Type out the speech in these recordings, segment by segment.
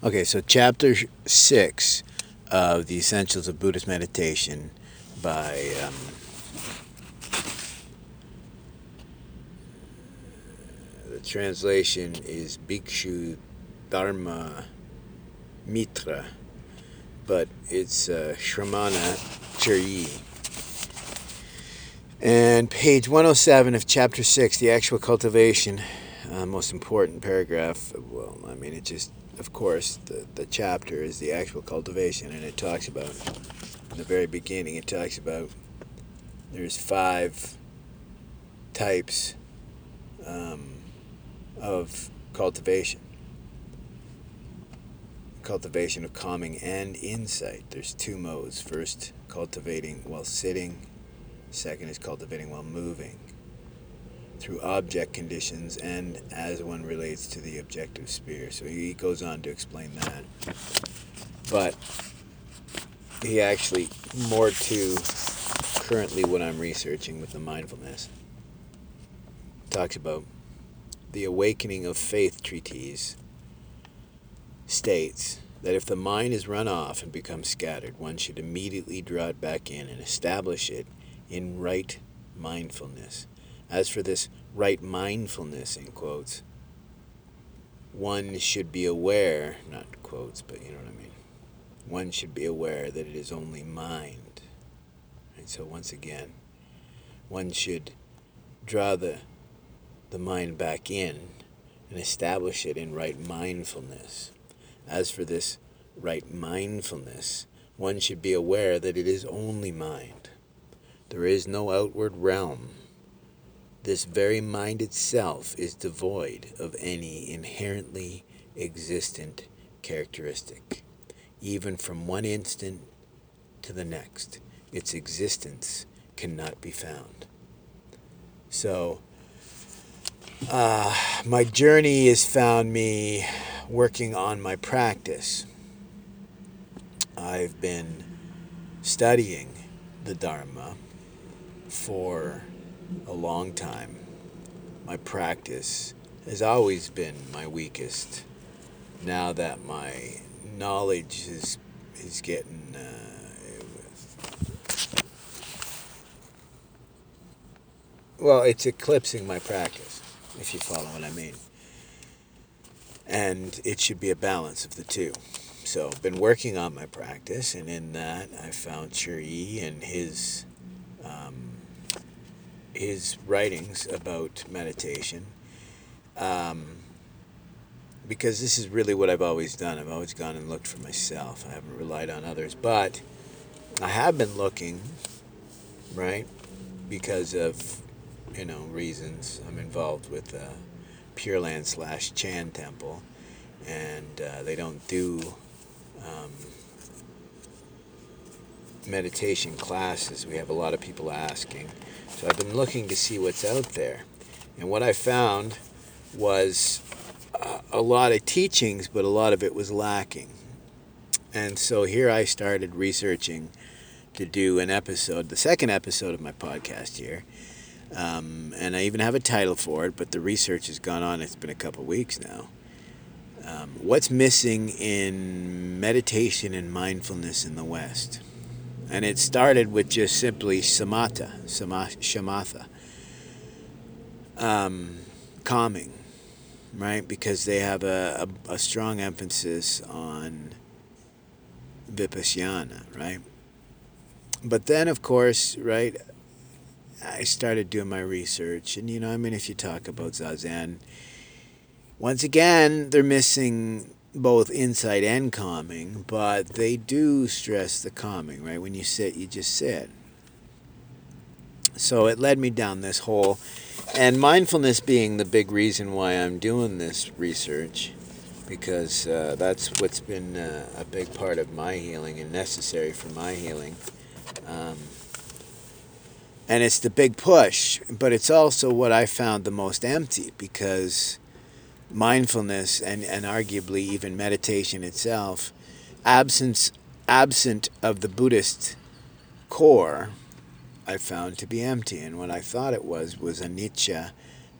Okay, so chapter 6 of The Essentials of Buddhist Meditation by the translation is Bhikshu Dharma Mitra, but it's Shramana Chih-i. And page 107 of chapter 6, the actual cultivation, most important paragraph. Well, I mean, it just, of course, the chapter is the actual cultivation, and it talks about, in the very beginning, it talks about there's 5 types of cultivation. Cultivation of calming and insight. There's 2 modes. First, cultivating while sitting. Second is cultivating while moving, through object conditions and as one relates to the objective sphere. So he goes on to explain that. But he actually, more to currently what I'm researching with the mindfulness, talks about the Awakening of Faith treatise states that if the mind is run off and becomes scattered, one should immediately draw it back in and establish it in right mindfulness. As for this right mindfulness, in quotes, one should be aware, not quotes, but you know what I mean, one should be aware that it is only mind. And so once again, one should draw the mind back in and establish it in right mindfulness. As for this right mindfulness, one should be aware that it is only mind. There is no outward realm. This very mind itself is devoid of any inherently existent characteristic. Even from one instant to the next, its existence cannot be found. So, my journey has found me working on my practice. I've been studying the Dharma for a long time. My practice has always been my weakest. Now that my knowledge is getting well, it's eclipsing my practice, if you follow what I mean. And it should be a balance of the two. So I've been working on my practice, and in that I found Chih-i and his writings about meditation, because this is really what I've always done. I've always gone and looked for myself. I haven't relied on others, but I have been looking, right, because of, you know, reasons. I'm involved with Pure Land / Chan Temple, and they don't do meditation classes. We have a lot of people asking. So I've been looking to see what's out there. And what I found was a lot of teachings, but a lot of it was lacking. And so here I started researching to do an episode, the second episode of my podcast here. And I even have a title for it, but the research has gone on. It's been a couple weeks now. What's missing in meditation and mindfulness in the West? And it started with just simply shamatha, calming, right? Because they have a strong emphasis on vipassana, right? But then, of course, right, I started doing my research. And, you know, I mean, if you talk about zazen, once again, they're missing both insight and calming, but they do stress the calming, right? When you sit, you just sit. So it led me down this hole, and mindfulness being the big reason why I'm doing this research, because that's what's been a big part of my healing and necessary for my healing. And it's the big push, but it's also what I found the most empty, because mindfulness and arguably even meditation itself, absent of the Buddhist core, I found to be empty. And what I thought it was anicca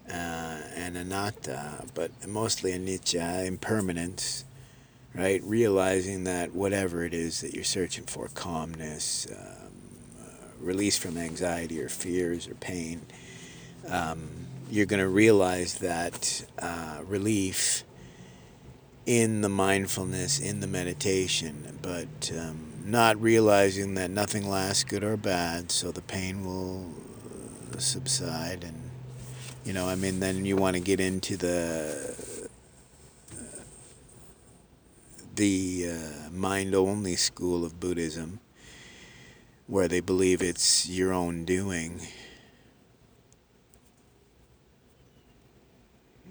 and anatta, but mostly anicca, impermanence, right? Realizing that whatever it is that you're searching for, calmness, release from anxiety or fears or pain, you're going to realize that relief in the mindfulness, in the meditation, but not realizing that nothing lasts, good or bad, so the pain will subside. And, you know, I mean, then you want to get into the mind-only school of Buddhism, where they believe it's your own doing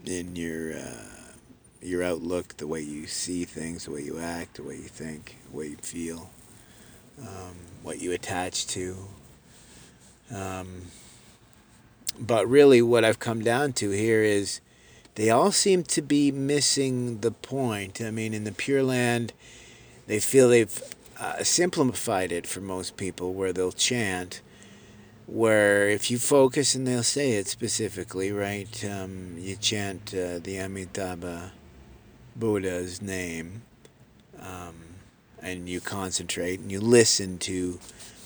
in your outlook, the way you see things, the way you act, the way you think, the way you feel, what you attach to. But really what I've come down to here is they all seem to be missing the point. I mean, in the Pure Land, they feel they've simplified it for most people, where they'll chant, where if you focus, and they'll say it specifically, right? You chant the Amitabha Buddha's name, and you concentrate, and you listen to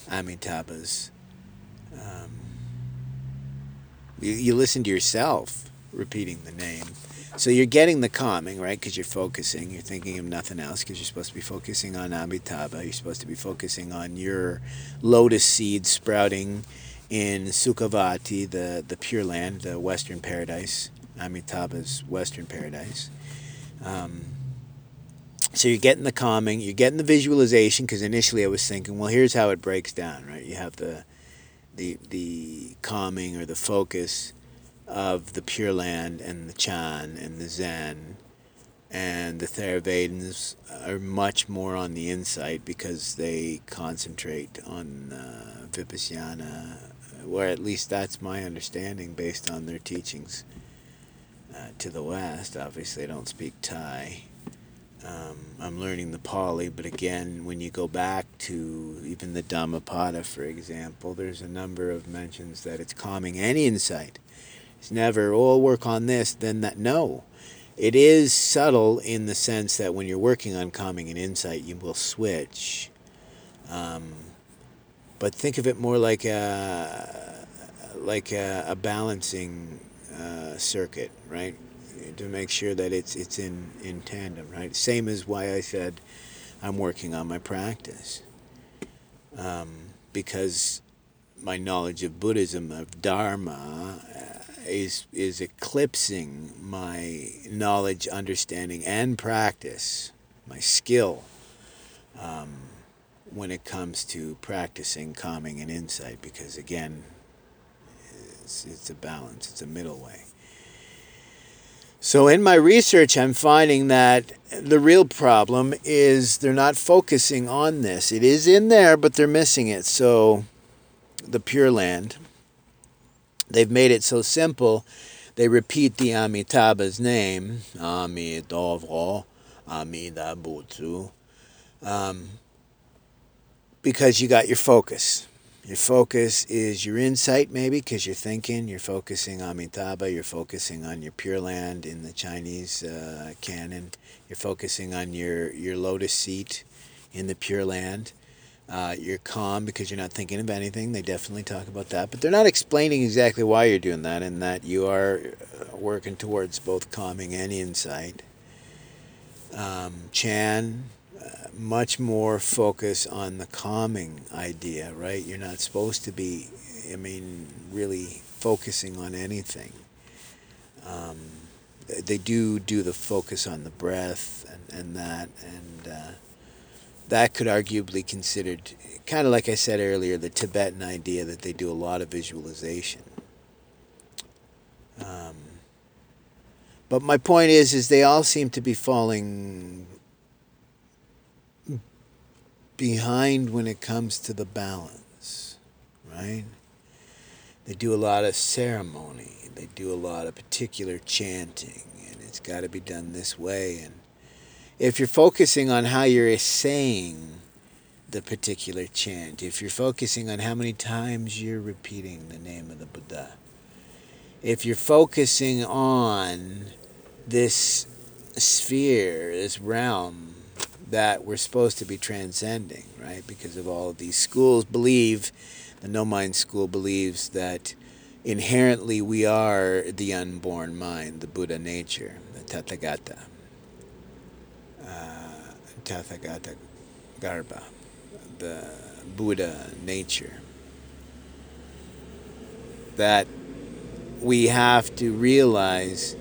Amitabha's. You listen to yourself repeating the name. So you're getting the calming, right? Because you're focusing, you're thinking of nothing else, because you're supposed to be focusing on Amitabha. You're supposed to be focusing on your lotus seed sprouting in Sukhavati, the Pure Land, the Western Paradise, Amitabha's Western Paradise. So you're getting the calming, you're getting the visualization, because initially I was thinking, well, here's how it breaks down, right? You have the calming or the focus of the Pure Land and the Chan and the Zen, and the Theravadins are much more on the insight because they concentrate on vipassana, or at least that's my understanding based on their teachings to the West. Obviously I don't speak Thai. I'm learning the Pali, but again, when you go back to even the Dhammapada, for example, there's a number of mentions that it's calming any insight. It's never, oh, work on this, then that. No. It is subtle in the sense that when you're working on calming and insight, you will switch. But think of it more like a balancing circuit, right? To make sure that it's in tandem, right? Same as why I said I'm working on my practice. Because my knowledge of Buddhism, of Dharma, is eclipsing my knowledge, understanding, and practice, my skill, when it comes to practicing calming and insight, because again, it's a balance, it's a middle way. So in my research, I'm finding that the real problem is they're not focusing on this. It is in there, but they're missing it. So the Pure Land, they've made it so simple, they repeat the Amitabha's name, Amitavro, Amida Butsu, because you got your focus. Your focus is your insight, maybe, because you're thinking, you're focusing on Amitabha, you're focusing on your Pure Land in the Chinese canon, you're focusing on your lotus seat in the Pure Land. You're calm because you're not thinking of anything. They definitely talk about that. But they're not explaining exactly why you're doing that, and that you are working towards both calming and insight. Chan, much more focus on the calming idea, right? You're not supposed to be, I mean, really focusing on anything. They do the focus on the breath and that, and that could arguably considered, kind of like I said earlier, the Tibetan idea that they do a lot of visualization. But my point is they all seem to be falling behind when it comes to the balance, right? They do a lot of ceremony. They do a lot of particular chanting, and it's got to be done this way, and if you're focusing on how you're saying the particular chant, if you're focusing on how many times you're repeating the name of the Buddha, if you're focusing on this sphere, this realm that we're supposed to be transcending, right? Because of all of these schools believe, the no mind school believes that inherently we are the unborn mind, the Buddha nature, the Tathagata, Tathagata Garbha, the Buddha nature. That we have to realize,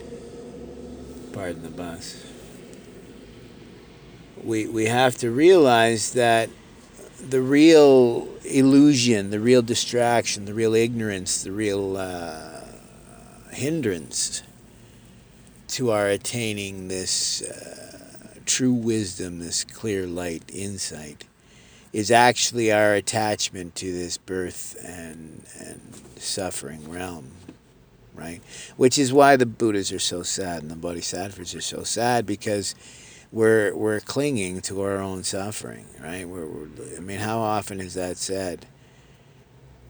pardon the bus, we have to realize that the real illusion, the real distraction, the real ignorance, the real hindrance to our attaining this true wisdom, this clear light insight, is actually our attachment to this birth and suffering realm, right? Which is why the Buddhas are so sad and the Bodhisattvas are so sad, because we're clinging to our own suffering, right? I mean, how often is that said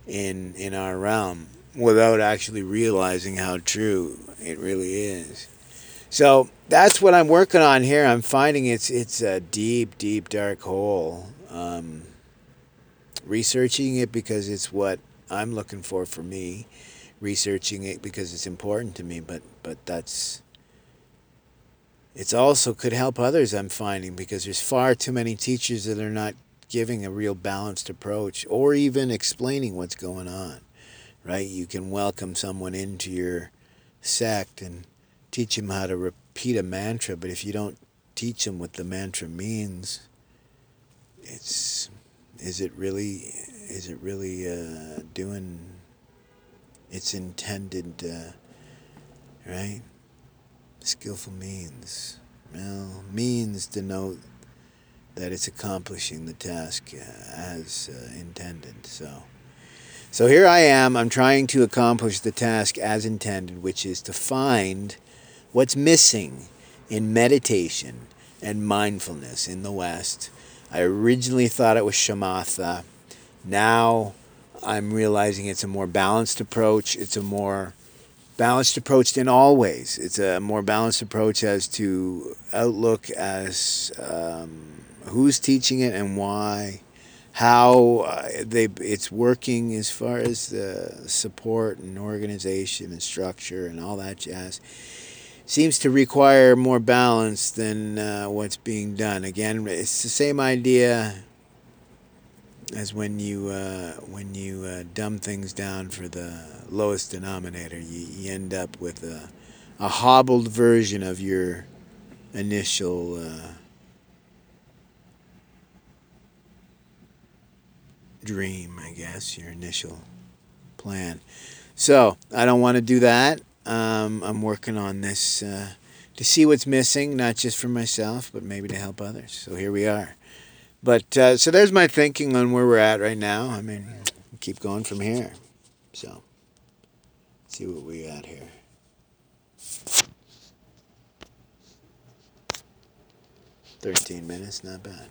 in our realm without actually realizing how true it really is? So that's what I'm working on here. I'm finding it's a deep, deep, dark hole. Researching it because it's what I'm looking for me. Researching it because it's important to me, but that's... It also could help others, I'm finding, because there's far too many teachers that are not giving a real balanced approach or even explaining what's going on, right? You can welcome someone into your sect and teach them how to repeat a mantra, but if you don't teach them what the mantra means, is it really doing its intended, right? Skillful means. Well, means denote that it's accomplishing the task as intended. So here I am. I'm trying to accomplish the task as intended, which is to find what's missing in meditation and mindfulness in the West. I originally thought it was shamatha. Now I'm realizing it's a more balanced approach. It's a more balanced approach in all ways. It's a more balanced approach as to outlook, as who's teaching it and why, how it's working as far as the support and organization and structure and all that jazz. Seems to require more balance than what's being done. Again, it's the same idea as when you dumb things down for the lowest denominator, you end up with a hobbled version of your initial dream, I guess, your initial plan. So I don't want to do that. I'm working on this to see what's missing, not just for myself, but maybe to help others. So here we are. But so there's my thinking on where we're at right now. I mean, keep going from here. So let's see what we got here. "13 minutes, not bad."